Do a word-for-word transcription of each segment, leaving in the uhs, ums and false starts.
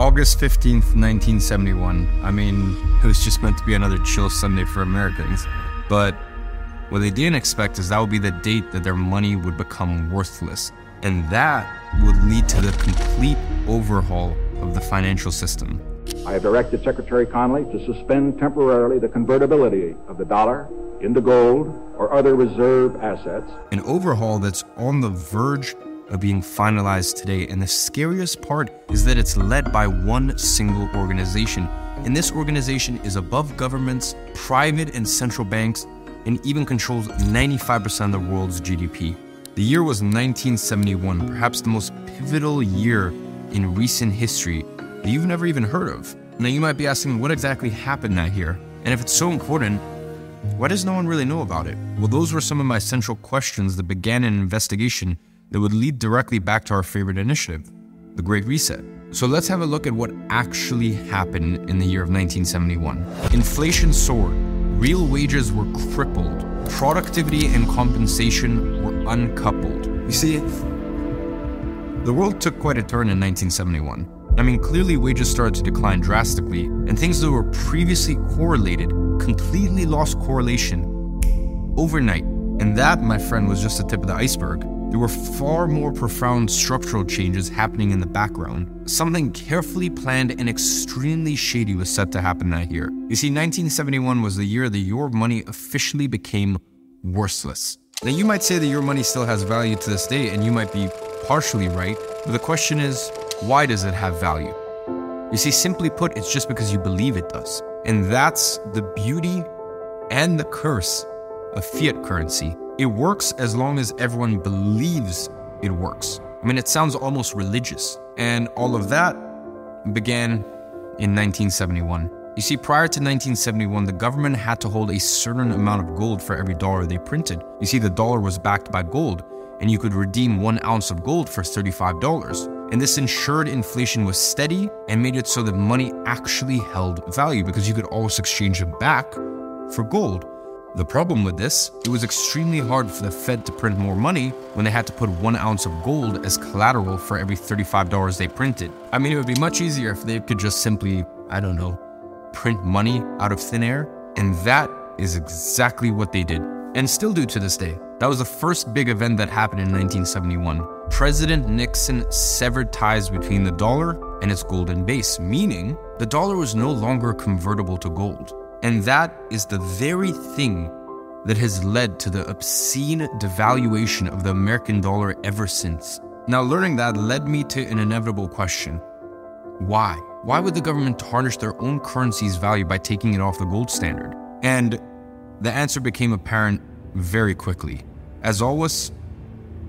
August fifteenth, nineteen seventy-one. I mean, it was just meant to be another chill Sunday for Americans. But what they didn't expect is that would be the date that their money would become worthless. And that would lead to the complete overhaul of the financial system. I have directed Secretary Connolly to suspend temporarily the convertibility of the dollar into gold or other reserve assets. An overhaul that's on the verge of being finalized today. And the scariest part is that it's led by one single organization. And this organization is above governments, private and central banks, and even controls ninety-five percent of the world's G D P. The year was nineteen seventy-one, perhaps the most pivotal year in recent history that you've never even heard of. Now you might be asking, what exactly happened that year? And if it's so important, why does no one really know about it? Well, those were some of my central questions that began an investigation that would lead directly back to our favorite initiative, the Great Reset. So let's have a look at what actually happened in the year of nineteen seventy-one. Inflation soared, real wages were crippled, productivity and compensation were uncoupled. You see, the world took quite a turn in nineteen seventy-one. I mean, clearly wages started to decline drastically, and things that were previously correlated completely lost correlation overnight. And that, my friend, was just the tip of the iceberg. There were far more profound structural changes happening in the background. Something carefully planned and extremely shady was set to happen that year. You see, nineteen seventy-one was the year that your money officially became worthless. Now, you might say that your money still has value to this day, and you might be partially right, but the question is, why does it have value? You see, simply put, it's just because you believe it does. And that's the beauty and the curse of fiat currency. It works as long as everyone believes it works. I mean, it sounds almost religious. And all of that began in nineteen seventy-one. You see, prior to nineteen seventy-one, the government had to hold a certain amount of gold for every dollar they printed. You see, the dollar was backed by gold, and you could redeem one ounce of gold for thirty-five dollars. And this ensured inflation was steady and made it so that money actually held value because you could always exchange it back for gold. The problem with this, it was extremely hard for the Fed to print more money when they had to put one ounce of gold as collateral for every thirty-five dollars they printed. I mean, it would be much easier if they could just simply, I don't know, print money out of thin air. And that is exactly what they did, and still do to this day. That was the first big event that happened in nineteen seventy-one. President Nixon severed ties between the dollar and its golden base, meaning the dollar was no longer convertible to gold. And that is the very thing that has led to the obscene devaluation of the American dollar ever since. Now, learning that led me to an inevitable question. Why? Why would the government tarnish their own currency's value by taking it off the gold standard? And the answer became apparent very quickly. As always,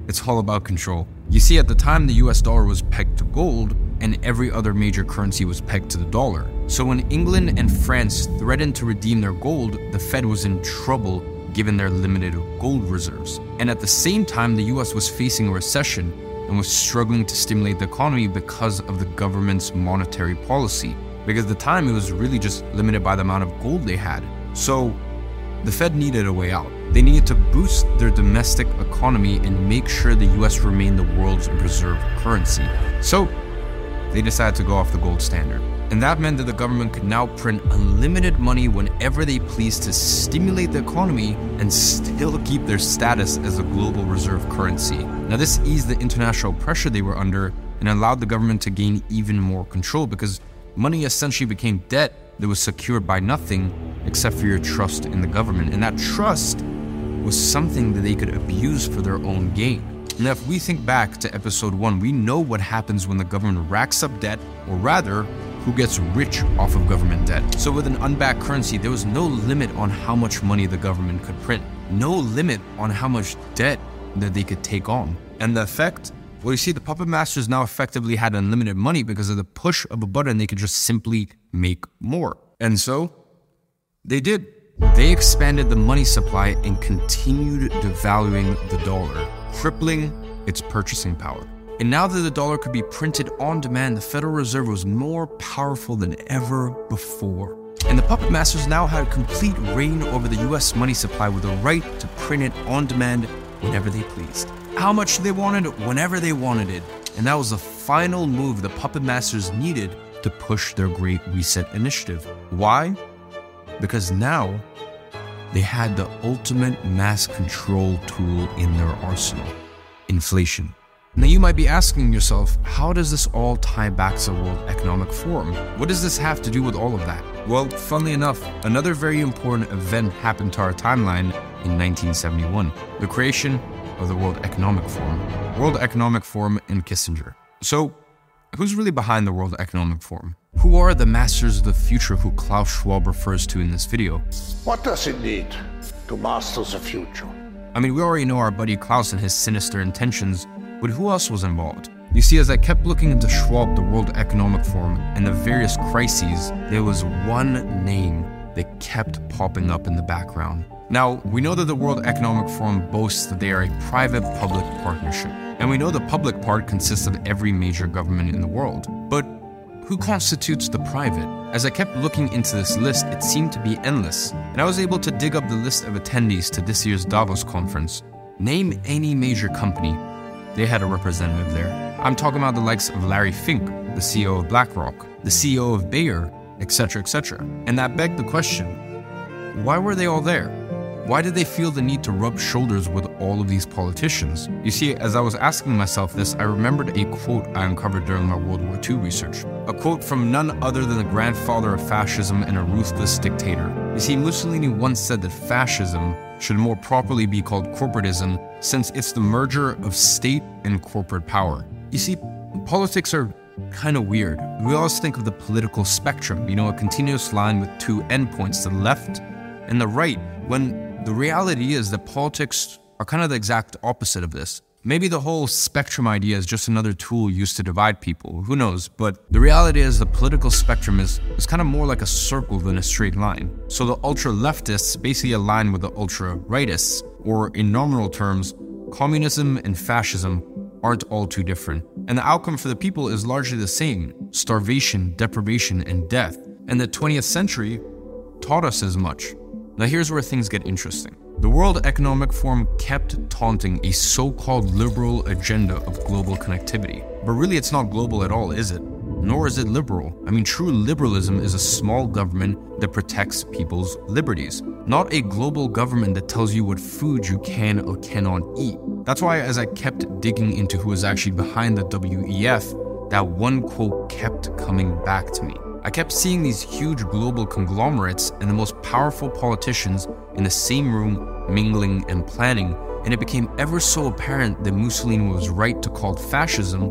it's all about control. You see, at the time, the U S dollar was pegged to gold, and every other major currency was pegged to the dollar. So when England and France threatened to redeem their gold, the Fed was in trouble given their limited gold reserves. And at the same time, the U S was facing a recession and was struggling to stimulate the economy because of the government's monetary policy. Because at the time, it was really just limited by the amount of gold they had. So the Fed needed a way out. They needed to boost their domestic economy and make sure the U S remained the world's reserve currency. So they decided to go off the gold standard. And that meant that the government could now print unlimited money whenever they pleased to stimulate the economy and still keep their status as a global reserve currency. Now, this eased the international pressure they were under and allowed the government to gain even more control because money essentially became debt that was secured by nothing except for your trust in the government. And that trust was something that they could abuse for their own gain. Now, if we think back to episode one, we know what happens when the government racks up debt, or rather, who gets rich off of government debt. So with an unbacked currency, there was no limit on how much money the government could print, no limit on how much debt that they could take on. And the effect? Well, you see, the puppet masters now effectively had unlimited money because of the push of a button, they could just simply make more. And so they did. They expanded the money supply and continued devaluing the dollar, crippling its purchasing power. And now that the dollar could be printed on demand, the Federal Reserve was more powerful than ever before. And the puppet masters now had complete reign over the U S money supply with the right to print it on demand whenever they pleased. How much they wanted, whenever they wanted it. And that was the final move the puppet masters needed to push their Great Reset initiative. Why? Because now they had the ultimate mass control tool in their arsenal, inflation. Now you might be asking yourself, how does this all tie back to the World Economic Forum? What does this have to do with all of that? Well, funnily enough, another very important event happened to our timeline in nineteen seventy-one, the creation of the World Economic Forum. World Economic Forum and Kissinger. So, who's really behind the World Economic Forum? Who are the masters of the future who Klaus Schwab refers to in this video? What does it need to master the future? I mean, we already know our buddy Klaus and his sinister intentions, but who else was involved? You see, as I kept looking into Schwab, the World Economic Forum, and the various crises, there was one name that kept popping up in the background. Now, we know that the World Economic Forum boasts that they are a private-public partnership, and we know the public part consists of every major government in the world. But who constitutes the private? As I kept looking into this list, it seemed to be endless, and I was able to dig up the list of attendees to this year's Davos conference. Name any major company. They had a representative there. I'm talking about the likes of Larry Fink, the C E O of BlackRock, the C E O of Bayer, et cetera, et cetera. And that begged the question, why were they all there? Why did they feel the need to rub shoulders with all of these politicians? You see, as I was asking myself this, I remembered a quote I uncovered during my World War Two research. A quote from none other than the grandfather of fascism and a ruthless dictator. You see, Mussolini once said that fascism should more properly be called corporatism, since it's the merger of state and corporate power. You see, politics are kind of weird. We always think of the political spectrum, you know, a continuous line with two endpoints, the left and the right, when the reality is that politics are kind of the exact opposite of this. Maybe the whole spectrum idea is just another tool used to divide people, who knows, but the reality is the political spectrum is, is kind of more like a circle than a straight line. So the ultra-leftists basically align with the ultra-rightists, or in nominal terms, communism and fascism aren't all too different. And the outcome for the people is largely the same, starvation, deprivation, and death. And the twentieth century taught us as much. Now here's where things get interesting. The World Economic Forum kept taunting a so-called liberal agenda of global connectivity. But really it's not global at all, is it? Nor is it liberal. I mean, true liberalism is a small government that protects people's liberties, not a global government that tells you what food you can or cannot eat. That's why as I kept digging into who was actually behind the W E F, that one quote kept coming back to me. I kept seeing these huge global conglomerates and the most powerful politicians in the same room mingling and planning, and it became ever so apparent that Mussolini was right to call fascism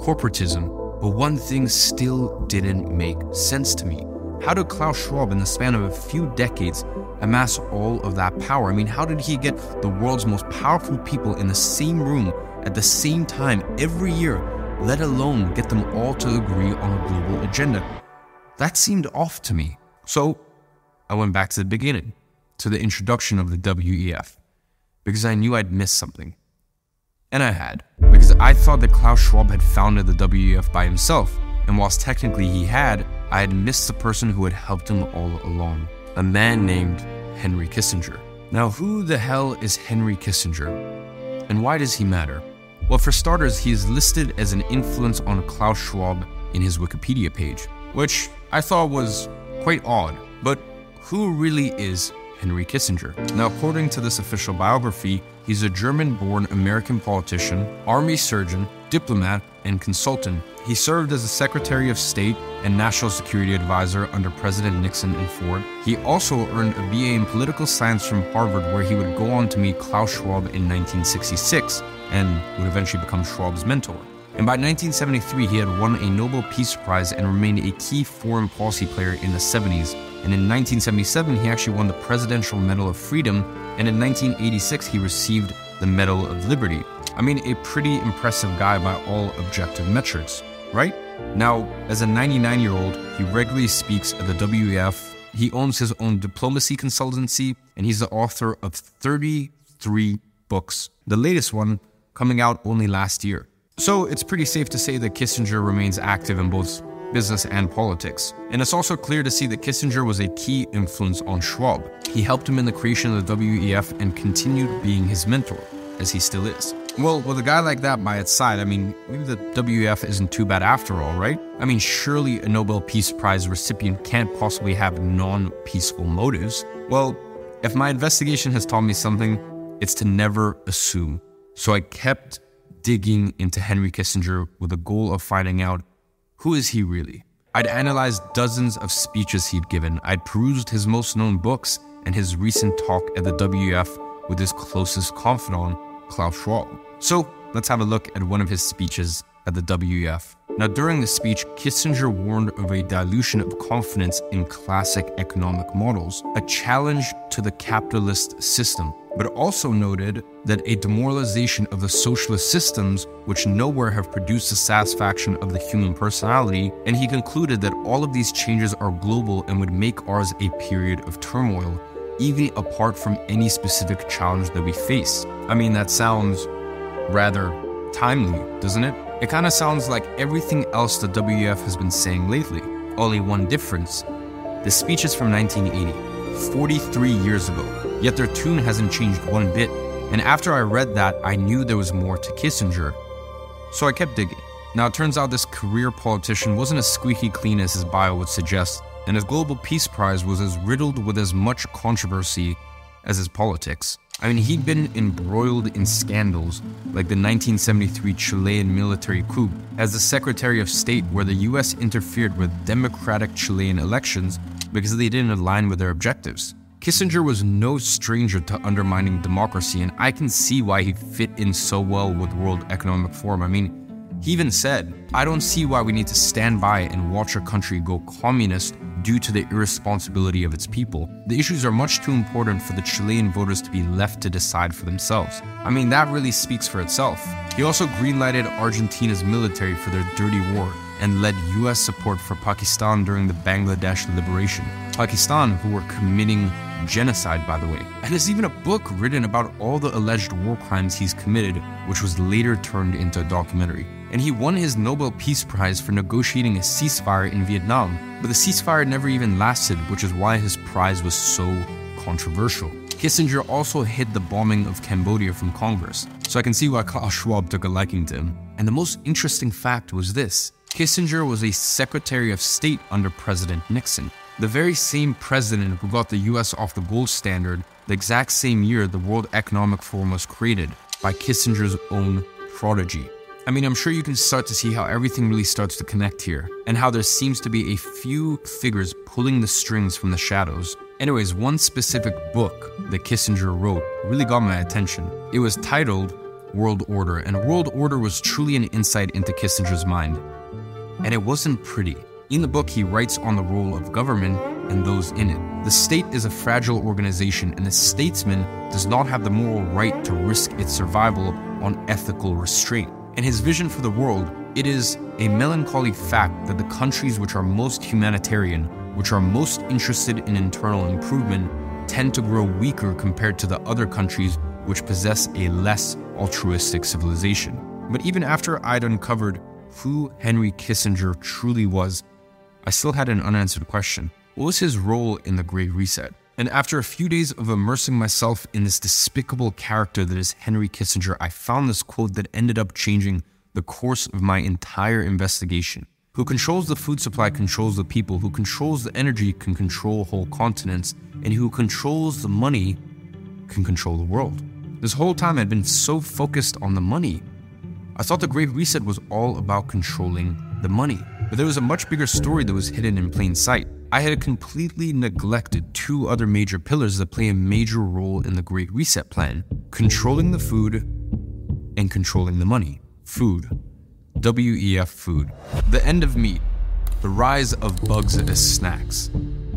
corporatism. But one thing still didn't make sense to me. How did Klaus Schwab in the span of a few decades amass all of that power? I mean, how did he get the world's most powerful people in the same room at the same time every year, let alone get them all to agree on a global agenda? That seemed off to me. So I went back to the beginning, to the introduction of the W E F, because I knew I'd missed something. And I had, because I thought that Klaus Schwab had founded the W E F by himself, and whilst technically he had, I had missed the person who had helped him all along, a man named Henry Kissinger. Now who the hell is Henry Kissinger, and why does he matter? Well, for starters, he is listed as an influence on Klaus Schwab in his Wikipedia page, which I thought was quite odd. But who really is Henry Kissinger? Now, according to this official biography, he's a German-born American politician, army surgeon, diplomat, and consultant. He served as the Secretary of State and National Security Advisor under President Nixon and Ford. He also earned a B A in political science from Harvard, where he would go on to meet Klaus Schwab in nineteen sixty-six and would eventually become Schwab's mentor. And by nineteen seventy-three, he had won a Nobel Peace Prize and remained a key foreign policy player in the seventies. And in nineteen seventy-seven, he actually won the Presidential Medal of Freedom. And in nineteen eighty-six, he received the Medal of Liberty. I mean, a pretty impressive guy by all objective metrics, right? Now, as a ninety-nine-year-old, he regularly speaks at the W E F. He owns his own diplomacy consultancy, and he's the author of thirty-three books, the latest one coming out only last year. So it's pretty safe to say that Kissinger remains active in both business and politics. And it's also clear to see that Kissinger was a key influence on Schwab. He helped him in the creation of the W E F and continued being his mentor, as he still is. Well, with a guy like that by its side, I mean, maybe the W E F isn't too bad after all, right? I mean, surely a Nobel Peace Prize recipient can't possibly have non-peaceful motives. Well, if my investigation has taught me something, it's to never assume. So I kept digging into Henry Kissinger with the goal of finding out, who is he really? I'd analyzed dozens of speeches he'd given. I'd perused his most known books and his recent talk at the W E F with his closest confidant, Klaus Schwab. So let's have a look at one of his speeches at the W E F. Now, during the speech, Kissinger warned of a dilution of confidence in classic economic models, a challenge to the capitalist system, but also noted that a demoralization of the socialist systems which nowhere have produced the satisfaction of the human personality, and he concluded that all of these changes are global and would make ours a period of turmoil, even apart from any specific challenge that we face. I mean, that sounds rather timely, doesn't it? It kind of sounds like everything else the W E F has been saying lately, only one difference. The speech is from nineteen eighty, forty-three years ago, yet their tune hasn't changed one bit. And after I read that, I knew there was more to Kissinger. So I kept digging. Now, it turns out this career politician wasn't as squeaky clean as his bio would suggest, and his Global Peace Prize was as riddled with as much controversy as his politics. I mean, he'd been embroiled in scandals like the nineteen seventy-three Chilean military coup, as the Secretary of State, where the U S interfered with democratic Chilean elections because they didn't align with their objectives. Kissinger was no stranger to undermining democracy, and I can see why he fit in so well with World Economic Forum. I mean, he even said, "I don't see why we need to stand by and watch a country go communist due to the irresponsibility of its people. The issues are much too important for the Chilean voters to be left to decide for themselves." I mean, that really speaks for itself. He also greenlighted Argentina's military for their dirty war and led U S support for Pakistan during the Bangladesh liberation. Pakistan, who were committing genocide, by the way. And there's even a book written about all the alleged war crimes he's committed, which was later turned into a documentary. And he won his Nobel Peace Prize for negotiating a ceasefire in Vietnam, but the ceasefire never even lasted, which is why his prize was so controversial. Kissinger also hid the bombing of Cambodia from Congress, so I can see why Klaus Schwab took a liking to him. And the most interesting fact was this: Kissinger was a Secretary of State under President Nixon, the very same president who got the U S off the gold standard the exact same year the World Economic Forum was created, by Kissinger's own prodigy. I mean, I'm sure you can start to see how everything really starts to connect here, and how there seems to be a few figures pulling the strings from the shadows. Anyways, one specific book that Kissinger wrote really got my attention. It was titled World Order, and World Order was truly an insight into Kissinger's mind. And it wasn't pretty. In the book, he writes on the role of government and those in it. The state is a fragile organization, and the statesman does not have the moral right to risk its survival on ethical restraint. In his vision for the world, it is a melancholy fact that the countries which are most humanitarian, which are most interested in internal improvement, tend to grow weaker compared to the other countries which possess a less altruistic civilization. But even after I'd uncovered who Henry Kissinger truly was, I still had an unanswered question. What was his role in the Great Reset? And after a few days of immersing myself in this despicable character that is Henry Kissinger, I found this quote that ended up changing the course of my entire investigation. Who controls the food supply controls the people, who controls the energy can control whole continents, and who controls the money can control the world. This whole time I'd been so focused on the money. I thought the Great Reset was all about controlling the money, but there was a much bigger story that was hidden in plain sight. I had completely neglected two other major pillars that play a major role in the Great Reset plan: controlling the food and controlling the money. Food. W E F food. The end of meat. The rise of bugs as snacks.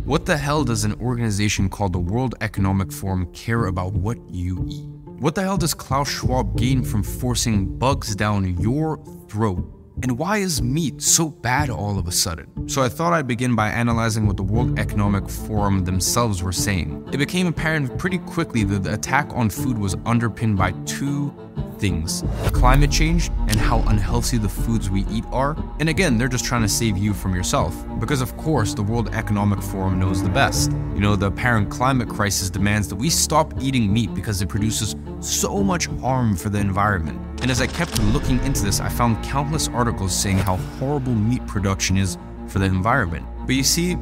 What the hell does an organization called the World Economic Forum care about what you eat? What the hell does Klaus Schwab gain from forcing bugs down your throat? And why is meat so bad all of a sudden? So I thought I'd begin by analyzing what the World Economic Forum themselves were saying. It became apparent pretty quickly that the attack on food was underpinned by two things: climate change and how unhealthy the foods we eat are. And again, they're just trying to save you from yourself. Because of course, the World Economic Forum knows the best. You know, the apparent climate crisis demands that we stop eating meat because it produces so much harm for the environment. And as I kept looking into this, I found countless articles saying how horrible meat production is for the environment. But you see,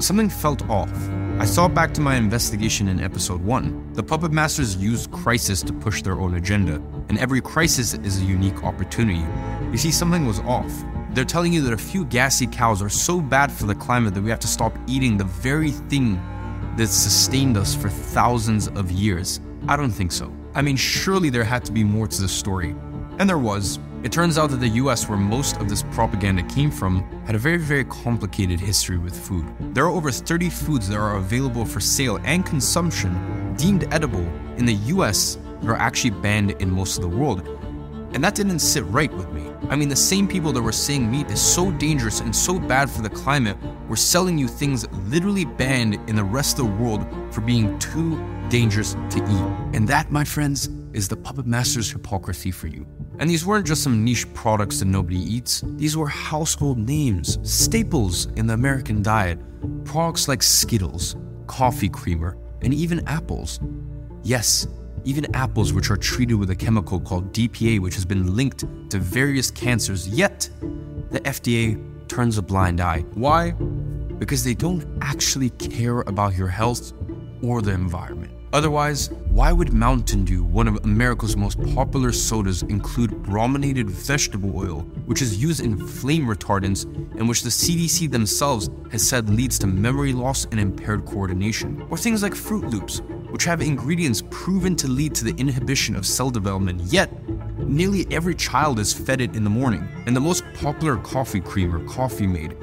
something felt off. I saw back to my investigation in episode one. The puppet masters used crisis to push their own agenda, and every crisis is a unique opportunity. You see, something was off. They're telling you that a few gassy cows are so bad for the climate that we have to stop eating the very thing that sustained us for thousands of years. I don't think so. I mean, surely there had to be more to this story. And there was. It turns out that the U S, where most of this propaganda came from, had a very, very complicated history with food. There are over thirty foods that are available for sale and consumption, deemed edible, in the U S that are actually banned in most of the world. And that didn't sit right with me. I mean, the same people that were saying meat is so dangerous and so bad for the climate were selling you things literally banned in the rest of the world for being too dangerous to eat. And that, my friends, is the puppet master's hypocrisy for you. And these weren't just some niche products that nobody eats. These were household names, staples in the American diet, products like Skittles, coffee creamer, and even apples. Yes, even apples, which are treated with a chemical called D P A, which has been linked to various cancers, yet the F D A turns a blind eye. Why? Because they don't actually care about your health or the environment. Otherwise, why would Mountain Dew, one of America's most popular sodas, include brominated vegetable oil, which is used in flame retardants and which the C D C themselves has said leads to memory loss and impaired coordination? Or things like Fruit Loops, which have ingredients proven to lead to the inhibition of cell development, yet nearly every child is fed it in the morning. And the most popular coffee creamer, Coffee Mate,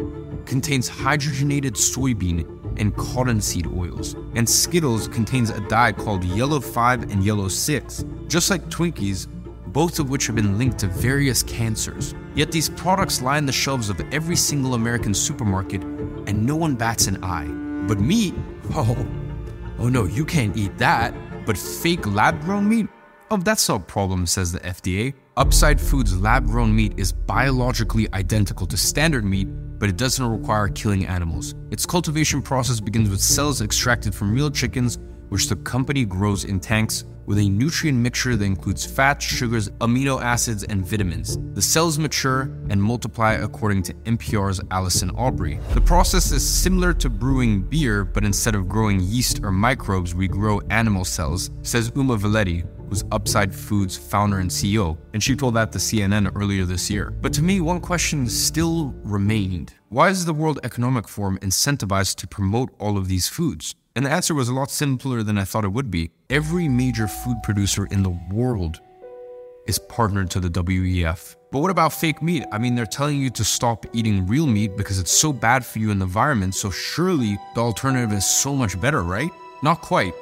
contains hydrogenated soybean and cottonseed oils. And Skittles contains a dye called yellow five and yellow six, just like Twinkies, both of which have been linked to various cancers. Yet these products line the shelves of every single American supermarket and no one bats an eye. But meat? Oh, oh no, you can't eat that. But fake lab-grown meat? Oh, that's no problem, says the F D A. Upside Foods' lab-grown meat is biologically identical to standard meat, but it doesn't require killing animals. Its cultivation process begins with cells extracted from real chickens, which the company grows in tanks with a nutrient mixture that includes fats, sugars, amino acids, and vitamins. The cells mature and multiply according to N P R's Allison Aubrey. The process is similar to brewing beer, but instead of growing yeast or microbes, we grow animal cells, says Uma Viletti, who's Upside Foods founder and C E O, and she told that to C N N earlier this year. But to me, one question still remained. Why is the World Economic Forum incentivized to promote all of these foods? And the answer was a lot simpler than I thought it would be. Every major food producer in the world is partnered to the W E F. But what about fake meat? I mean, they're telling you to stop eating real meat because it's so bad for you and the environment, so surely the alternative is so much better, right? Not quite.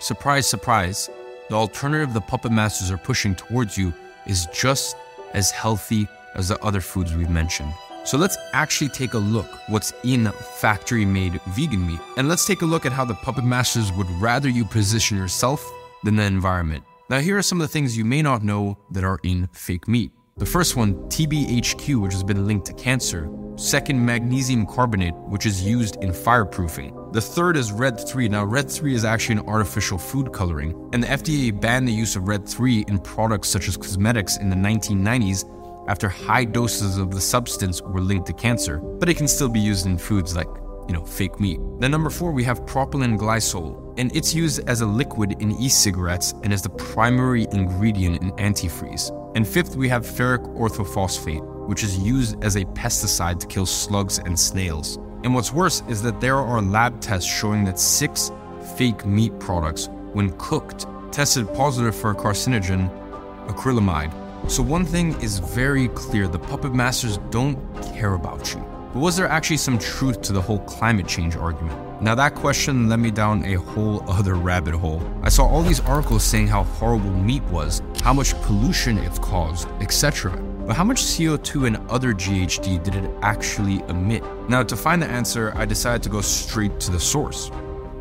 Surprise, surprise. The alternative the puppet masters are pushing towards you is just as healthy as the other foods we've mentioned. So let's actually take a look what's in factory-made vegan meat. And let's take a look at how the puppet masters would rather you position yourself than the environment. Now, here are some of the things you may not know that are in fake meat. The first one, T B H Q, which has been linked to cancer. Second, magnesium carbonate, which is used in fireproofing. The third is red three. Now, red three is actually an artificial food coloring. And the F D A banned the use of red three in products such as cosmetics in the nineteen nineties after high doses of the substance were linked to cancer, but it can still be used in foods like, you know, fake meat. Then number four, we have propylene glycol, and it's used as a liquid in e-cigarettes and is the primary ingredient in antifreeze. And fifth, we have ferric orthophosphate, which is used as a pesticide to kill slugs and snails. And what's worse is that there are lab tests showing that six fake meat products, when cooked, tested positive for a carcinogen, acrylamide. So one thing is very clear, the puppet masters don't care about you. But was there actually some truth to the whole climate change argument? Now that question led me down a whole other rabbit hole. I saw all these articles saying how horrible meat was, how much pollution it's caused, et cetera. But how much C O two and other G H G did it actually emit? Now to find the answer, I decided to go straight to the source.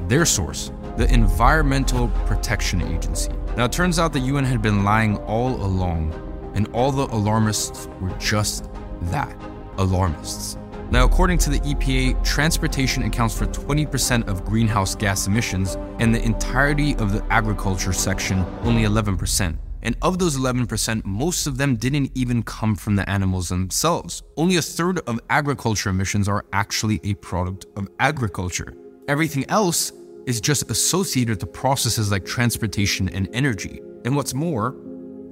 Their source, the Environmental Protection Agency. Now it turns out the U N had been lying all along. and all the alarmists were just that, alarmists. Now, according to the E P A, transportation accounts for twenty percent of greenhouse gas emissions, and the entirety of the agriculture section, only eleven percent. And of those eleven percent, most of them didn't even come from the animals themselves. Only a third of agriculture emissions are actually a product of agriculture. Everything else is just associated to processes like transportation and energy. And what's more,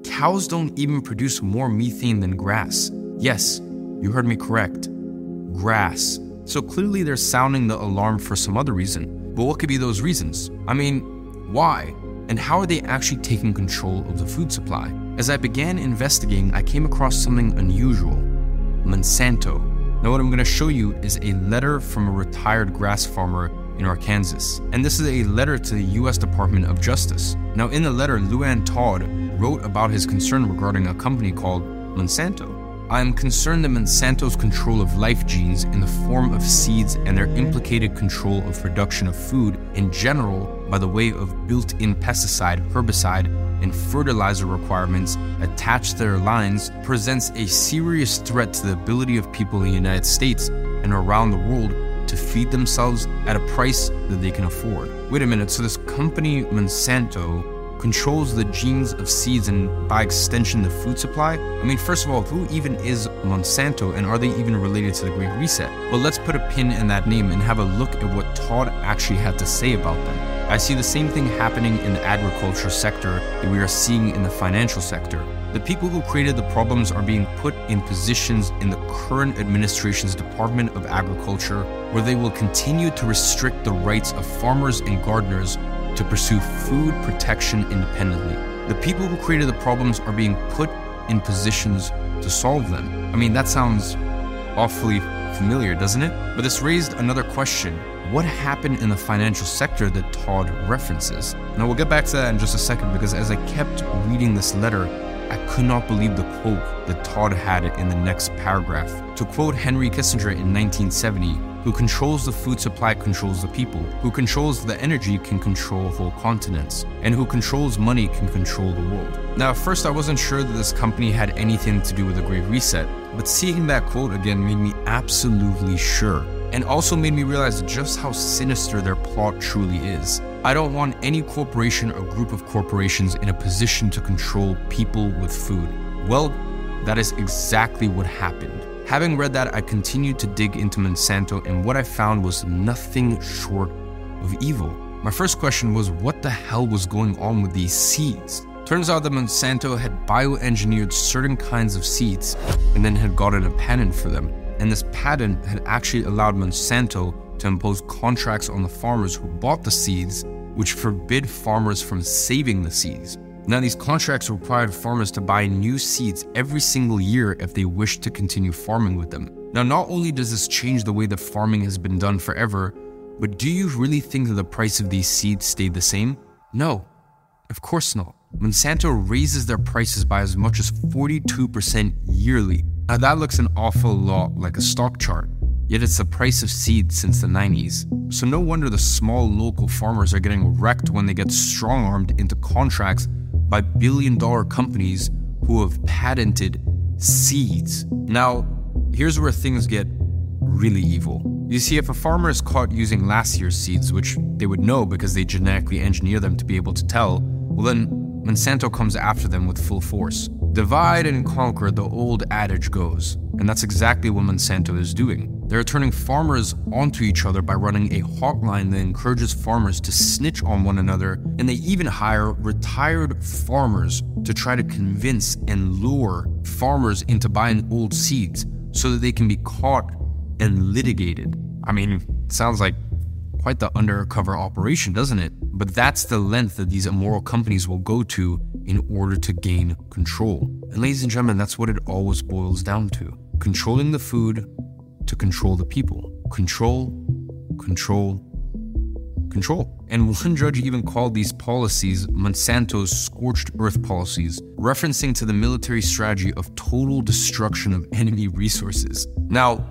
cows don't even produce more methane than grass. Yes, you heard me correct. Grass. So clearly they're sounding the alarm for some other reason. But what could be those reasons? I mean, why? And how are they actually taking control of the food supply? As I began investigating, I came across something unusual, Monsanto. Now what I'm gonna show you is a letter from a retired grass farmer in Arkansas. And this is a letter to the U S Department of Justice. Now in the letter, Luan Todd wrote about his concern regarding a company called Monsanto. I am concerned that Monsanto's control of life genes in the form of seeds and their implicated control of production of food in general by the way of built-in pesticide, herbicide, and fertilizer requirements attached to their lines presents a serious threat to the ability of people in the United States and around the world to feed themselves at a price that they can afford. Wait a minute, so this company Monsanto controls the genes of seeds and, by extension, the food supply? I mean, first of all, who even is Monsanto, and are they even related to the Great Reset? Well, let's put a pin in that name and have a look at what Todd actually had to say about them. I see the same thing happening in the agriculture sector that we are seeing in the financial sector. The people who created the problems are being put in positions in the current administration's Department of Agriculture where they will continue to restrict the rights of farmers and gardeners to pursue food protection independently. The people who created the problems are being put in positions to solve them. I mean, that sounds awfully familiar, doesn't it? But this raised another question. What happened in the financial sector that Todd references? Now, we'll get back to that in just a second, because as I kept reading this letter, I could not believe the quote that Todd had in the next paragraph. To quote Henry Kissinger in nineteen seventy, who controls the food supply controls the people, who controls the energy can control whole continents, and who controls money can control the world. Now, at first I wasn't sure that this company had anything to do with the Great Reset, but seeing that quote again made me absolutely sure, and also made me realize just how sinister their plot truly is. I don't want any corporation or group of corporations in a position to control people with food. Well, that is exactly what happened. Having read that, I continued to dig into Monsanto, and what I found was nothing short of evil. My first question was, what the hell was going on with these seeds? Turns out that Monsanto had bioengineered certain kinds of seeds and then had gotten a patent for them. And this patent had actually allowed Monsanto to impose contracts on the farmers who bought the seeds, which forbid farmers from saving the seeds. Now, these contracts required farmers to buy new seeds every single year if they wished to continue farming with them. Now, not only does this change the way that farming has been done forever, but do you really think that the price of these seeds stayed the same? No, of course not. Monsanto raises their prices by as much as forty-two percent yearly. Now, that looks an awful lot like a stock chart. Yet it's the price of seeds since the nineties. So no wonder the small local farmers are getting wrecked when they get strong-armed into contracts by billion-dollar companies who have patented seeds. Now, here's where things get really evil. You see, if a farmer is caught using last year's seeds, which they would know because they genetically engineer them to be able to tell, well then, Monsanto comes after them with full force. Divide and conquer, the old adage goes. And that's exactly what Monsanto is doing. They're turning farmers onto each other by running a hotline that encourages farmers to snitch on one another, and they even hire retired farmers to try to convince and lure farmers into buying old seeds so that they can be caught and litigated. I mean, it sounds like quite the undercover operation, doesn't it? But that's the length that these immoral companies will go to in order to gain control. And ladies and gentlemen, that's what it always boils down to. Controlling the food, to control the people. Control, control, control. And one judge even called these policies Monsanto's scorched earth policies, referencing to the military strategy of total destruction of enemy resources. Now,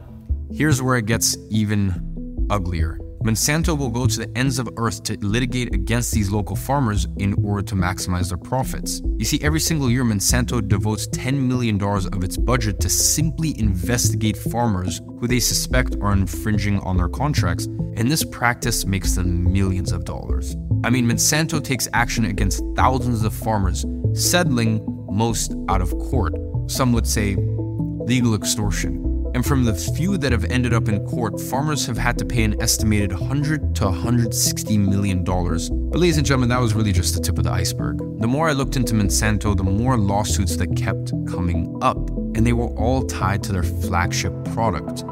here's where it gets even uglier. Monsanto will go to the ends of earth to litigate against these local farmers in order to maximize their profits. You see, every single year, Monsanto devotes ten million dollars of its budget to simply investigate farmers who they suspect are infringing on their contracts, and this practice makes them millions of dollars. I mean, Monsanto takes action against thousands of farmers, settling most out of court. Some would say legal extortion. And from the few that have ended up in court, farmers have had to pay an estimated one hundred to one hundred sixty million dollars. But ladies and gentlemen, that was really just the tip of the iceberg. The more I looked into Monsanto, the more lawsuits that kept coming up. And they were all tied to their flagship product,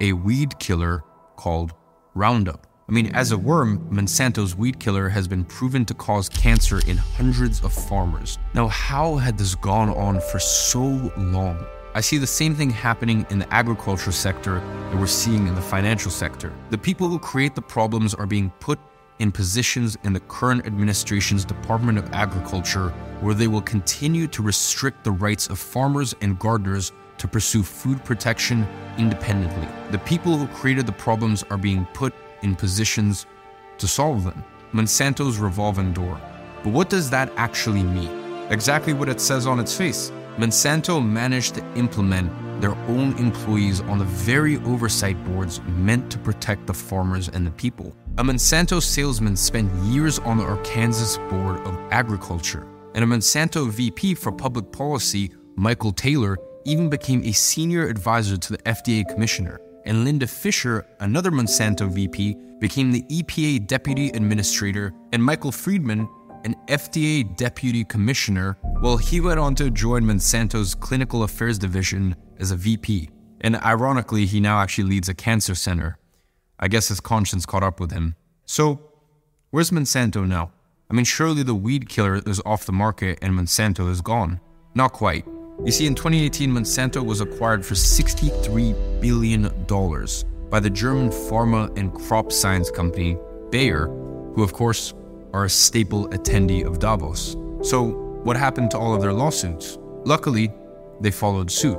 a weed killer called Roundup. I mean, as a worm, Monsanto's weed killer has been proven to cause cancer in hundreds of farmers. Now, how had this gone on for so long? I see the same thing happening in the agriculture sector that we're seeing in the financial sector. The people who create the problems are being put in positions in the current administration's Department of Agriculture where they will continue to restrict the rights of farmers and gardeners to pursue food protection independently. The people who created the problems are being put in positions to solve them. Monsanto's revolving door. But what does that actually mean? Exactly what it says on its face. Monsanto managed to implement their own employees on the very oversight boards meant to protect the farmers and the people. A Monsanto salesman spent years on the Arkansas Board of Agriculture, and a Monsanto V P for public policy, Michael Taylor, even became a senior advisor to the F D A commissioner. And Linda Fisher, another Monsanto V P, became the E P A deputy administrator, and Michael Friedman, an F D A deputy commissioner, well, he went on to join Monsanto's clinical affairs division as a V P. And ironically, he now actually leads a cancer center. I guess his conscience caught up with him. So, where's Monsanto now? I mean, surely the weed killer is off the market and Monsanto is gone. Not quite. You see, in twenty eighteen, Monsanto was acquired for sixty-three billion dollars by the German pharma and crop science company, Bayer, who, of course, are a staple attendee of Davos. So what happened to all of their lawsuits? Luckily, they followed suit.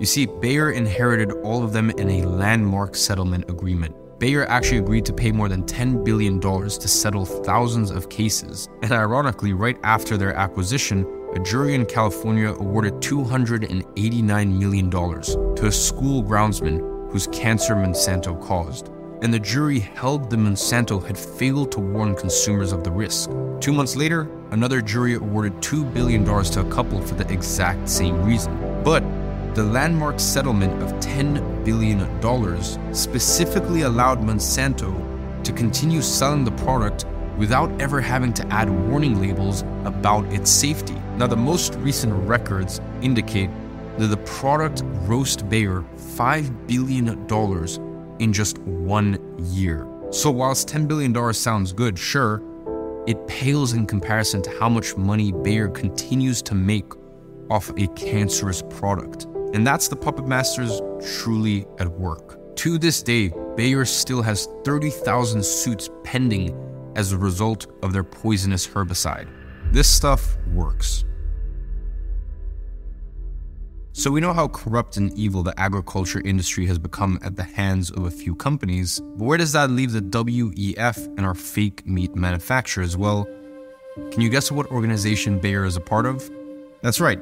You see, Bayer inherited all of them in a landmark settlement agreement. Bayer actually agreed to pay more than ten billion dollars to settle thousands of cases. And ironically, right after their acquisition, a jury in California awarded two hundred eighty-nine million dollars to a school groundsman whose cancer Monsanto caused. And the jury held that Monsanto had failed to warn consumers of the risk. Two months later, another jury awarded two billion dollars to a couple for the exact same reason. But the landmark settlement of ten billion dollars specifically allowed Monsanto to continue selling the product without ever having to add warning labels about its safety. Now, the most recent records indicate that the product roast Bayer five billion dollars in just one year. So whilst ten billion dollars sounds good, sure, it pales in comparison to how much money Bayer continues to make off a cancerous product. And that's the puppet masters truly at work. To this day, Bayer still has thirty thousand suits pending as a result of their poisonous herbicide. This stuff works. So we know how corrupt and evil the agriculture industry has become at the hands of a few companies, but where does that leave the W E F and our fake meat manufacturers? Well, can you guess what organization Bayer is a part of? That's right,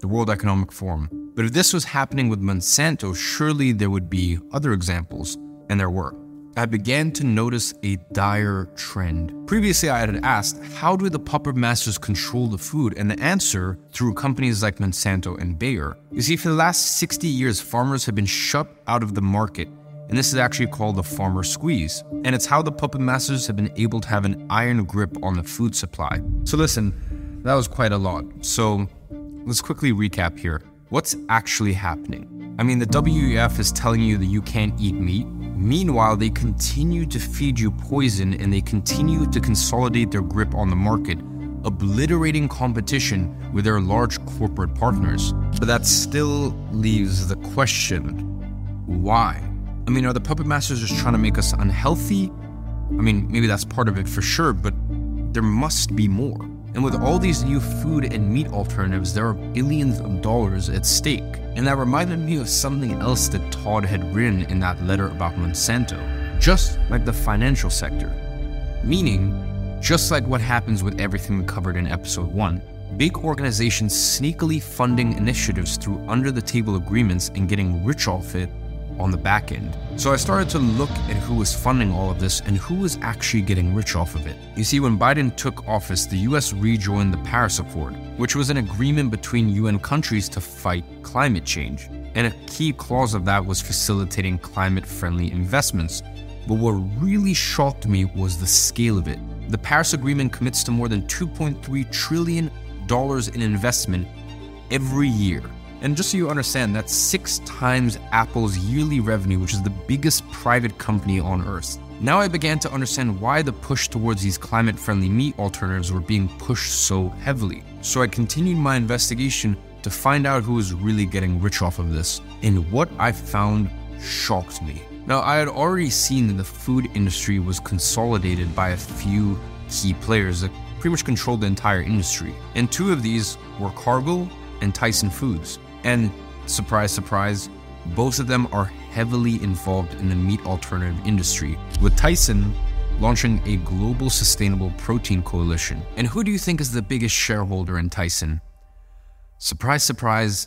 the World Economic Forum. But if this was happening with Monsanto, surely there would be other examples, and there were. I began to notice a dire trend. Previously, I had asked, how do the puppet masters control the food? And the answer, through companies like Monsanto and Bayer. You see, for the last sixty years, farmers have been shut out of the market. And this is actually called the farmer squeeze. And it's how the puppet masters have been able to have an iron grip on the food supply. So listen, that was quite a lot. So let's quickly recap here. What's actually happening? I mean, the W E F is telling you that you can't eat meat. Meanwhile, they continue to feed you poison and they continue to consolidate their grip on the market, obliterating competition with their large corporate partners. But that still leaves the question, why? I mean, are the puppet masters just trying to make us unhealthy? I mean, maybe that's part of it for sure, but there must be more. And with all these new food and meat alternatives, there are billions of dollars at stake. And that reminded me of something else that Todd had written in that letter about Monsanto. just like the financial sector. Meaning, just like what happens with everything we covered in episode one, big organizations sneakily funding initiatives through under-the-table agreements and getting rich off it on the back end. So I started to look at who was funding all of this and who was actually getting rich off of it. You see, when Biden took office, the U S rejoined the Paris Accord, which was an agreement between U N countries to fight climate change. And a key clause of that was facilitating climate-friendly investments. But what really shocked me was the scale of it. The Paris Agreement commits to more than two point three trillion dollars in investment every year. And just so you understand, that's six times Apple's yearly revenue, which is the biggest private company on earth. Now I began to understand why the push towards these climate-friendly meat alternatives were being pushed so heavily. So I continued my investigation to find out who was really getting rich off of this. And what I found shocked me. Now, I had already seen that the food industry was consolidated by a few key players that pretty much controlled the entire industry. And two of these were Cargill and Tyson Foods. And surprise, surprise, both of them are heavily involved in the meat alternative industry, with Tyson launching a global sustainable protein coalition. And who do you think is the biggest shareholder in Tyson? Surprise, surprise,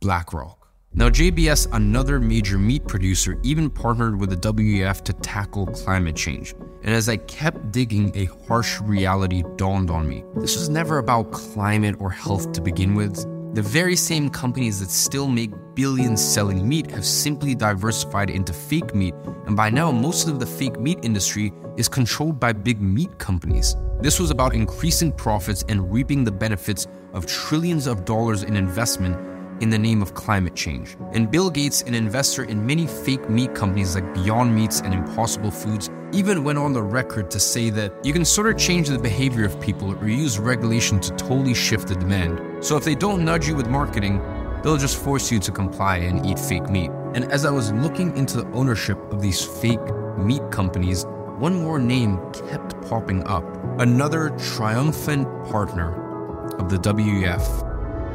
BlackRock. Now, J B S, another major meat producer, even partnered with the W E F to tackle climate change. And as I kept digging, a harsh reality dawned on me. This was never about climate or health to begin with. The very same companies that still make billions selling meat have simply diversified into fake meat, and by now most of the fake meat industry is controlled by big meat companies. This was about increasing profits and reaping the benefits of trillions of dollars in investment in the name of climate change. And Bill Gates, an investor in many fake meat companies like Beyond Meats and Impossible Foods, even went on the record to say that you can sort of change the behavior of people or use regulation to totally shift the demand. So if they don't nudge you with marketing, they'll just force you to comply and eat fake meat. And as I was looking into the ownership of these fake meat companies, one more name kept popping up. Another triumphant partner of the W E F,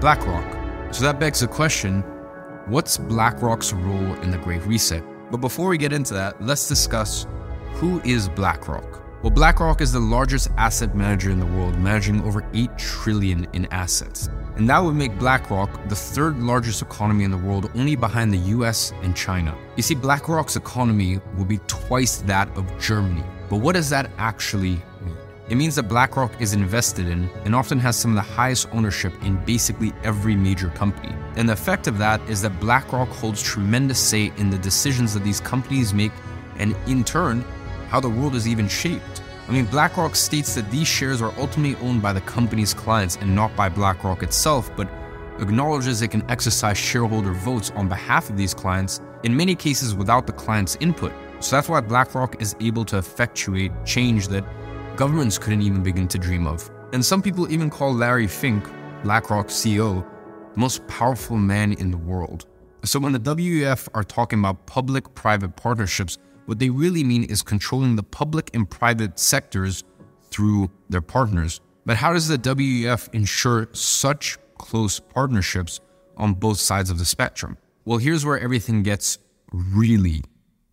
BlackRock. So that begs the question, what's BlackRock's role in the Great Reset? But before we get into that, let's discuss, who is BlackRock? Well, BlackRock is the largest asset manager in the world, managing over eight trillion dollars in assets. And that would make BlackRock the third largest economy in the world, only behind the U S and China. You see, BlackRock's economy would be twice that of Germany. But what does that actually mean? It means that BlackRock is invested in and often has some of the highest ownership in basically every major company. And the effect of that is that BlackRock holds tremendous say in the decisions that these companies make and, in turn, how the world is even shaped. I mean, BlackRock states that these shares are ultimately owned by the company's clients and not by BlackRock itself, but acknowledges it can exercise shareholder votes on behalf of these clients, in many cases without the client's input. So that's why BlackRock is able to effectuate change that governments couldn't even begin to dream of. And some people even call Larry Fink, BlackRock's C E O, the most powerful man in the world. So when the W E F are talking about public-private partnerships, what they really mean is controlling the public and private sectors through their partners. But how does the W E F ensure such close partnerships on both sides of the spectrum? Well, here's where everything gets really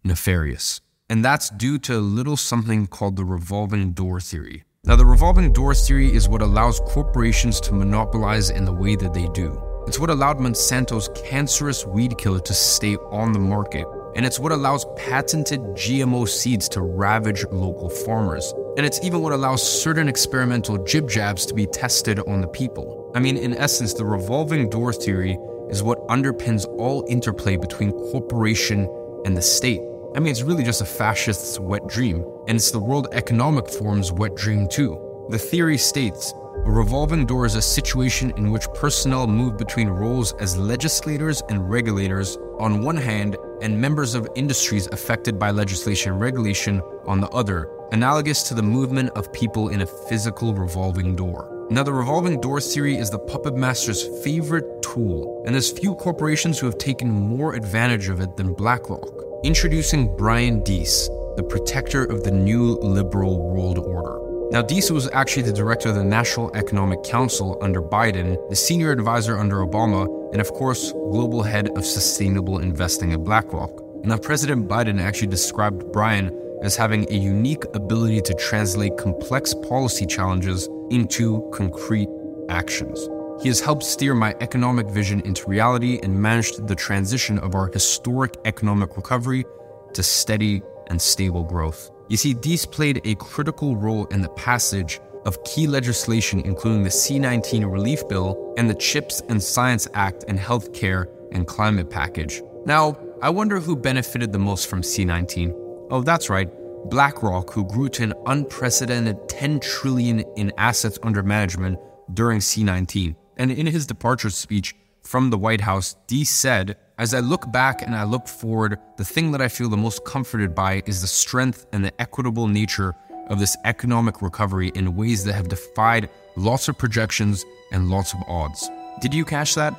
nefarious. And that's due to a little something called the revolving door theory. Now, the revolving door theory is what allows corporations to monopolize in the way that they do. It's what allowed Monsanto's cancerous weed killer to stay on the market. And it's what allows patented G M O seeds to ravage local farmers. And it's even what allows certain experimental jib-jabs to be tested on the people. I mean, in essence, the revolving door theory is what underpins all interplay between corporation and the state. I mean, it's really just a fascist's wet dream, and it's the World Economic Forum's wet dream too. The theory states, a revolving door is a situation in which personnel move between roles as legislators and regulators on one hand, and members of industries affected by legislation and regulation on the other, analogous to the movement of people in a physical revolving door. Now, the revolving door theory is the puppet master's favorite tool, and there's few corporations who have taken more advantage of it than BlackRock. Introducing Brian Deese, the protector of the new liberal world order. Now, Deese was actually the director of the National Economic Council under Biden, the senior advisor under Obama, and of course, global head of sustainable investing at BlackRock. Now, President Biden actually described Brian as having a unique ability to translate complex policy challenges into concrete actions. He has helped steer my economic vision into reality and managed the transition of our historic economic recovery to steady and stable growth. You see, Deese played a critical role in the passage of key legislation, including the C nineteen relief bill and the CHIPS and Science Act and healthcare and climate package. Now, I wonder who benefited the most from C nineteen. Oh, that's right, BlackRock, who grew to an unprecedented ten trillion dollars in assets under management during C nineteen. And in his departure speech from the White House, Deese said, "As I look back and I look forward, the thing that I feel the most comforted by is the strength and the equitable nature of this economic recovery in ways that have defied lots of projections and lots of odds." Did you catch that?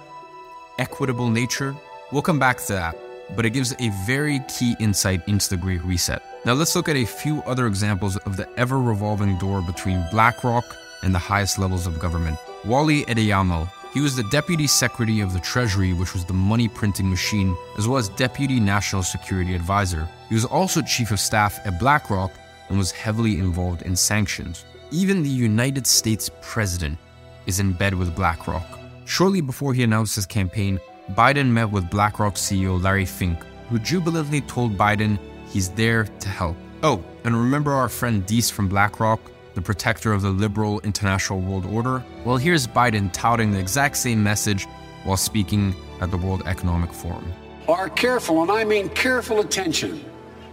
Equitable nature? We'll come back to that, but it gives a very key insight into the Great Reset. Now let's look at a few other examples of the ever-revolving door between BlackRock and the highest levels of government. Wally Adeyemo. He was the Deputy Secretary of the Treasury, which was the money printing machine, as well as Deputy National Security Advisor. He was also Chief of Staff at BlackRock and was heavily involved in sanctions. Even the United States President is in bed with BlackRock. Shortly before he announced his campaign, Biden met with BlackRock C E O Larry Fink, who jubilantly told Biden he's there to help. Oh, and remember our friend Deese from BlackRock, the protector of the liberal international world order? Well, here's Biden touting the exact same message while speaking at the World Economic Forum. Our careful, and I mean careful, attention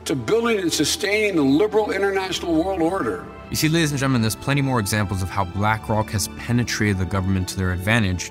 to building and sustaining the liberal international world order. You see, ladies and gentlemen, there's plenty more examples of how BlackRock has penetrated the government to their advantage,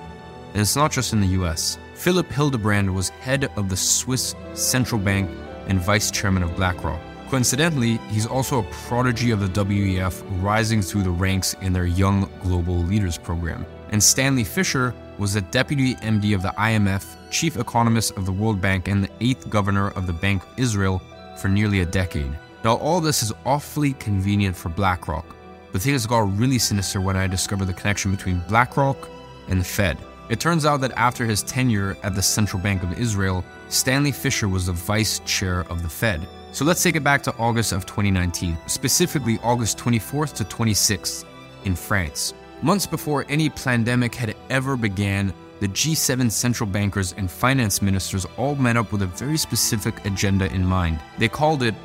and it's not just in the U S. Philip Hildebrand was head of the Swiss Central Bank and vice chairman of BlackRock. Coincidentally, he's also a prodigy of the W E F, rising through the ranks in their Young Global Leaders program. And Stanley Fischer was the Deputy M D of the I M F, Chief Economist of the World Bank, and the eighth Governor of the Bank of Israel for nearly a decade. Now, all this is awfully convenient for BlackRock, but things got really sinister when I discovered the connection between BlackRock and the Fed. It turns out that after his tenure at the Central Bank of Israel, Stanley Fischer was the Vice Chair of the Fed. So let's take it back to August of twenty nineteen, specifically August twenty-fourth to twenty-sixth in France. Months before any pandemic had ever began, the G seven central bankers and finance ministers all met up with a very specific agenda in mind. They called it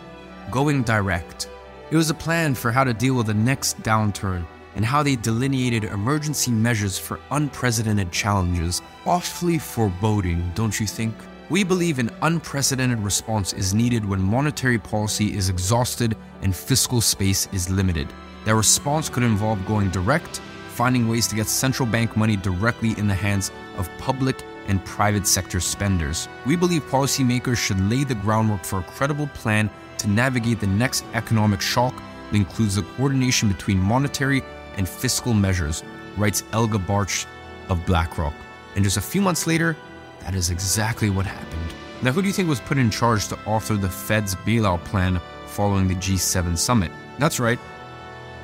going direct. It was a plan for how to deal with the next downturn and how they delineated emergency measures for unprecedented challenges. Awfully foreboding, don't you think? We believe an unprecedented response is needed when monetary policy is exhausted and fiscal space is limited. That response could involve going direct, finding ways to get central bank money directly in the hands of public and private sector spenders. We believe policymakers should lay the groundwork for a credible plan to navigate the next economic shock that includes the coordination between monetary and fiscal measures, writes Elga Bartsch of BlackRock. And just a few months later, that is exactly what happened. Now, who do you think was put in charge to author the Fed's bailout plan following the G seven summit? That's right,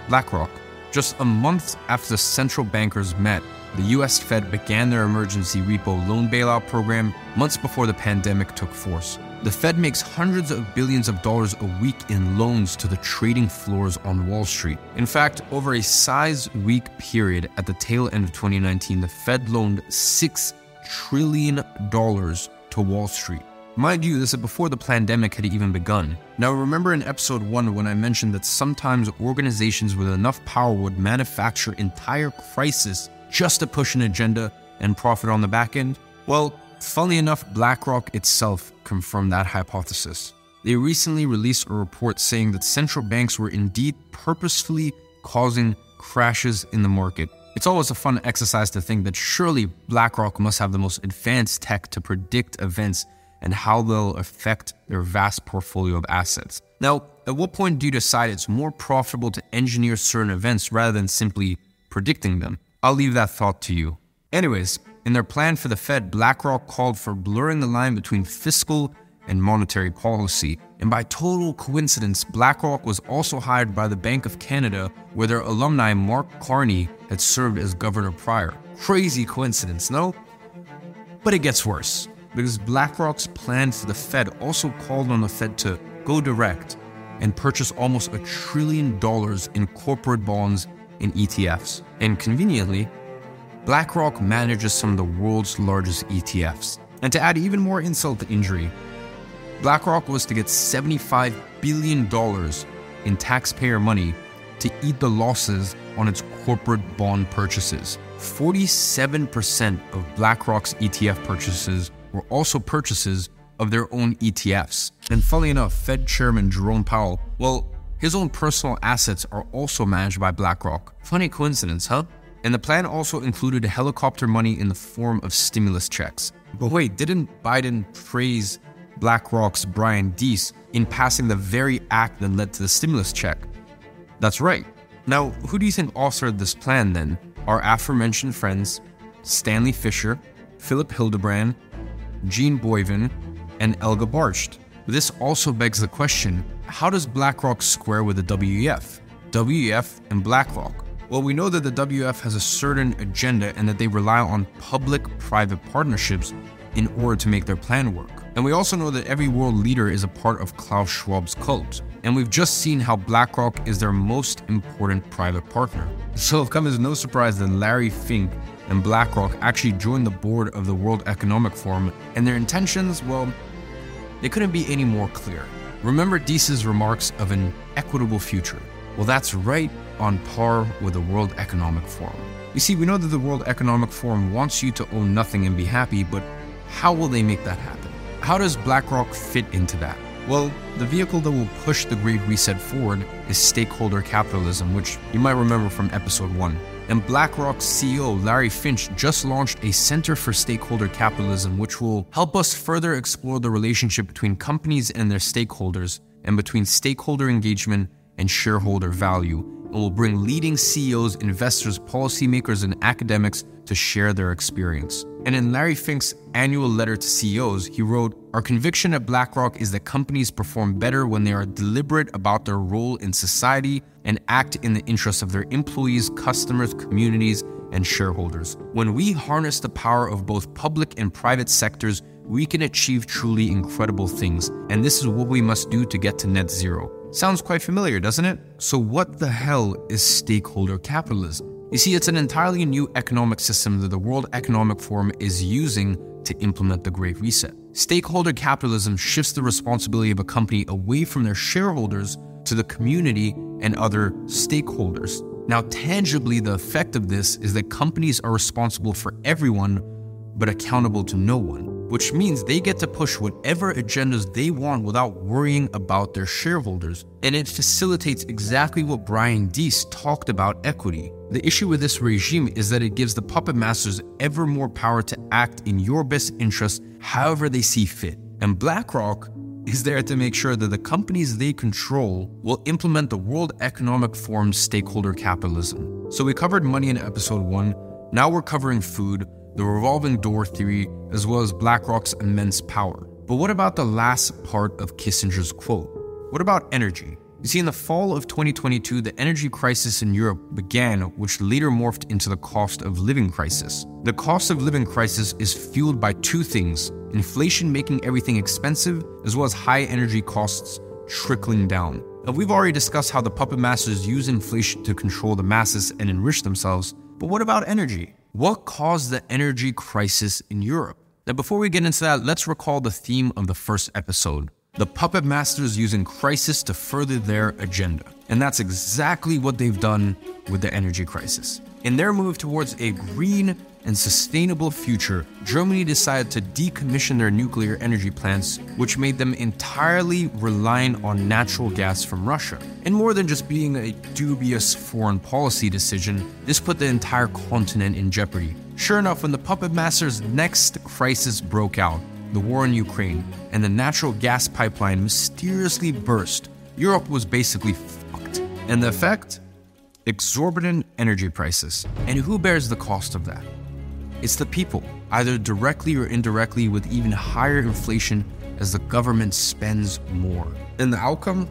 BlackRock. Just a month after the central bankers met, the U S Fed began their emergency repo loan bailout program months before the pandemic took force. The Fed makes hundreds of billions of dollars a week in loans to the trading floors on Wall Street. In fact, over a size-week period at the tail end of twenty nineteen, the Fed loaned six trillion dollars to Wall Street. Mind you, this is before the pandemic had even begun. Now, remember in episode one when I mentioned that sometimes organizations with enough power would manufacture entire crisis just to push an agenda and profit on the back end? Well, funnily enough, BlackRock itself confirmed that hypothesis. They recently released a report saying that central banks were indeed purposefully causing crashes in the market. It's always a fun exercise to think that surely BlackRock must have the most advanced tech to predict events and how they'll affect their vast portfolio of assets. Now, at what point do you decide it's more profitable to engineer certain events rather than simply predicting them? I'll leave that thought to you. Anyways, in their plan for the Fed, BlackRock called for blurring the line between fiscal and monetary policy. And by total coincidence, BlackRock was also hired by the Bank of Canada, where their alumni Mark Carney had served as governor prior. Crazy coincidence, no? But it gets worse. because BlackRock's plan for the Fed also called on the Fed to go direct and purchase almost a trillion dollars in corporate bonds and E T Fs. And conveniently, BlackRock manages some of the world's largest E T Fs. And to add even more insult to injury, BlackRock was to get seventy-five billion dollars in taxpayer money to eat the losses on its corporate bond purchases. forty-seven percent of BlackRock's E T F purchases were also purchases of their own E T Fs. And funnily enough, Fed Chairman Jerome Powell, well, his own personal assets are also managed by BlackRock. Funny coincidence, huh? And the plan also included helicopter money in the form of stimulus checks. But wait, didn't Biden praise BlackRock's Brian Deese in passing the very act that led to the stimulus check? That's right. Now, who do you think authored this plan then? Our aforementioned friends, Stanley Fischer, Philip Hildebrand, Gene Boivin, and Elga Bartsch. This also begs the question, how does BlackRock square with the W E F? W E F and BlackRock. Well, we know that the W E F has a certain agenda and that they rely on public-private partnerships in order to make their plan work. And we also know that every world leader is a part of Klaus Schwab's cult. And we've just seen how BlackRock is their most important private partner. So it'll come as no surprise that Larry Fink and BlackRock actually joined the board of the World Economic Forum, and their intentions, well, they couldn't be any more clear. Remember Deese's remarks of an equitable future. Well, that's right on par with the World Economic Forum. You see, we know that the World Economic Forum wants you to own nothing and be happy, but how will they make that happen? How does BlackRock fit into that? Well, the vehicle that will push the Great Reset forward is stakeholder capitalism, which you might remember from episode one. And BlackRock's C E O, Larry Fink, just launched a Center for Stakeholder Capitalism, which will help us further explore the relationship between companies and their stakeholders, and between stakeholder engagement and shareholder value, and will bring leading C E Os, investors, policymakers, and academics to share their experience. And in Larry Fink's annual letter to C E Os, he wrote, "Our conviction at BlackRock is that companies perform better when they are deliberate about their role in society and act in the interests of their employees, customers, communities, and shareholders. When we harness the power of both public and private sectors, we can achieve truly incredible things. And this is what we must do to get to net zero." Sounds quite familiar, doesn't it? So what the hell is stakeholder capitalism? You see, it's an entirely new economic system that the World Economic Forum is using to implement the Great Reset. Stakeholder capitalism shifts the responsibility of a company away from their shareholders to the community and other stakeholders. Now, tangibly, the effect of this is that companies are responsible for everyone, but accountable to no one, which means they get to push whatever agendas they want without worrying about their shareholders. And it facilitates exactly what Brian Deese talked about, equity. The issue with this regime is that it gives the puppet masters ever more power to act in your best interest however they see fit. And BlackRock is there to make sure that the companies they control will implement the World Economic Forum's stakeholder capitalism. So we covered money in episode one. Now we're covering food, the revolving door theory, as well as BlackRock's immense power. But what about the last part of Kissinger's quote? What about energy? You see, in the fall of twenty twenty-two, the energy crisis in Europe began, which later morphed into the cost of living crisis. The cost of living crisis is fueled by two things: inflation making everything expensive, as well as high energy costs trickling down. Now, we've already discussed how the puppet masters use inflation to control the masses and enrich themselves, but what about energy? What caused the energy crisis in Europe? Now, before we get into that, let's recall the theme of the first episode. The puppet masters using crisis to further their agenda. And that's exactly what they've done with the energy crisis. In their move towards a green and sustainable future, Germany decided to decommission their nuclear energy plants, which made them entirely reliant on natural gas from Russia. And more than just being a dubious foreign policy decision, this put the entire continent in jeopardy. Sure enough, when the puppet masters' next crisis broke out, the war in Ukraine, and the natural gas pipeline mysteriously burst, Europe was basically fucked. And the effect? Exorbitant energy prices. And who bears the cost of that? It's the people, either directly or indirectly, with even higher inflation as the government spends more. And the outcome?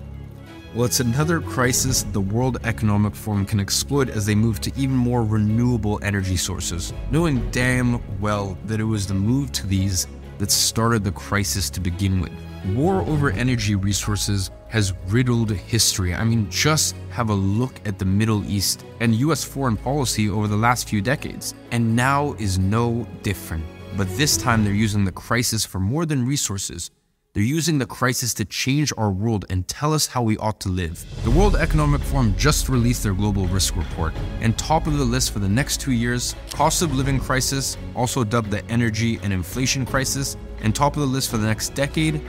Well, it's another crisis the World Economic Forum can exploit as they move to even more renewable energy sources, knowing damn well that it was the move to these that started the crisis to begin with. War over energy resources has riddled history. I mean, just have a look at the Middle East and U S foreign policy over the last few decades. And now is no different. But this time they're using the crisis for more than resources. They're using the crisis to change our world and tell us how we ought to live. The World Economic Forum just released their global risk report, and top of the list for the next two years, cost of living crisis, also dubbed the energy and inflation crisis, and top of the list for the next decade,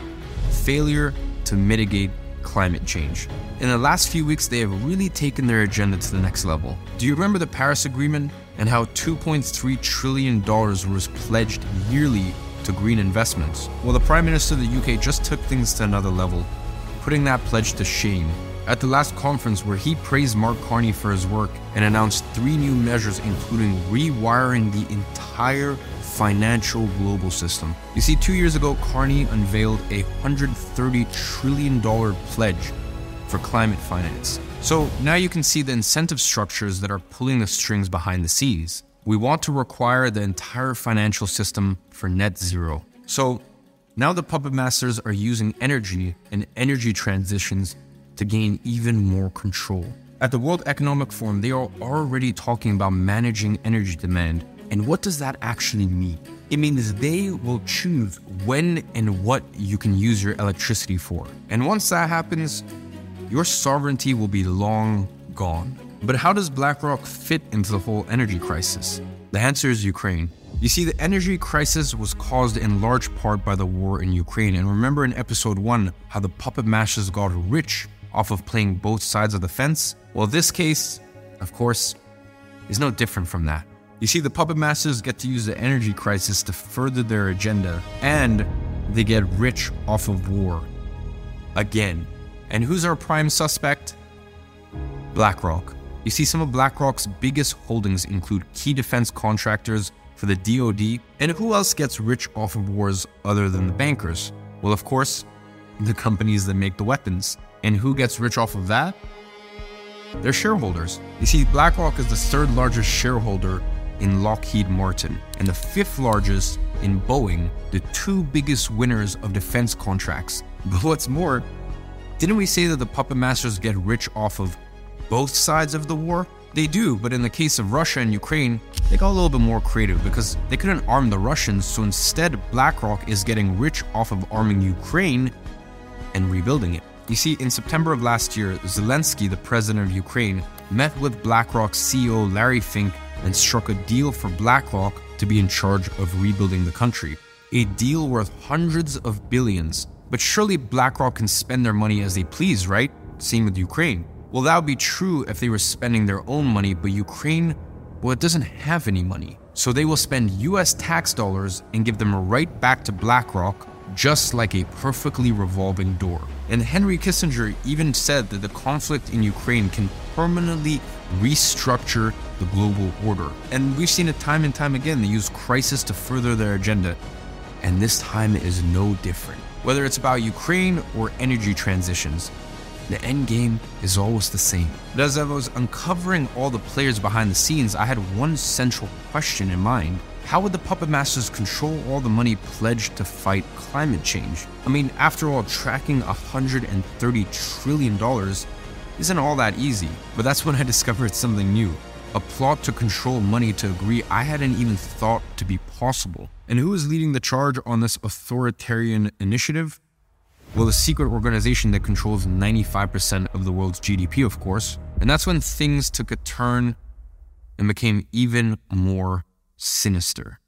failure to mitigate climate change. In the last few weeks, they have really taken their agenda to the next level. Do you remember the Paris Agreement and how two point three trillion dollars was pledged yearly to green investments? Well, the Prime Minister of the U K just took things to another level, putting that pledge to shame at the last conference where he praised Mark Carney for his work and announced three new measures, including rewiring the entire financial global system. You see, two years ago, Carney unveiled a one hundred thirty trillion dollars pledge for climate finance. So now you can see the incentive structures that are pulling the strings behind the scenes. We want to require the entire financial system for net zero. So now the puppet masters are using energy and energy transitions to gain even more control. At the World Economic Forum, they are already talking about managing energy demand. And what does that actually mean? It means they will choose when and what you can use your electricity for. And once that happens, your sovereignty will be long gone. But how does BlackRock fit into the whole energy crisis? The answer is Ukraine. You see, the energy crisis was caused in large part by the war in Ukraine. And remember in episode one, how the puppet masters got rich off of playing both sides of the fence? Well, this case, of course, is no different from that. You see, the puppet masters get to use the energy crisis to further their agenda, and they get rich off of war. Again. And who's our prime suspect? BlackRock. You see, some of BlackRock's biggest holdings include key defense contractors for the D O D, and who else gets rich off of wars other than the bankers? Well, of course, the companies that make the weapons. And who gets rich off of that? Their shareholders. You see, BlackRock is the third largest shareholder in Lockheed Martin and the fifth largest in Boeing, the two biggest winners of defense contracts. But what's more, didn't we say that the puppet masters get rich off of both sides of the war? They do, but in the case of Russia and Ukraine, they got a little bit more creative because they couldn't arm the Russians, so instead BlackRock is getting rich off of arming Ukraine and rebuilding it. You see, in September of last year, Zelensky, the president of Ukraine, met with BlackRock C E O Larry Fink and struck a deal for BlackRock to be in charge of rebuilding the country. A deal worth hundreds of billions. But surely BlackRock can spend their money as they please, right? Same with Ukraine. Well, that would be true if they were spending their own money, but Ukraine, well, it doesn't have any money. So they will spend U S tax dollars and give them right back to BlackRock, just like a perfectly revolving door. And Henry Kissinger even said that the conflict in Ukraine can permanently restructure the global order. And we've seen it time and time again. They use crisis to further their agenda. And this time it is no different. Whether it's about Ukraine or energy transitions, the end game is always the same. But as I was uncovering all the players behind the scenes, I had one central question in mind. How would the puppet masters control all the money pledged to fight climate change? I mean, after all, tracking one hundred thirty trillion dollars isn't all that easy. But that's when I discovered something new, a plot to control money to a degree I hadn't even thought to be possible. And who is leading the charge on this authoritarian initiative? Well, the secret organization that controls ninety-five percent of the world's G D P, of course. And that's when things took a turn and became even more sinister.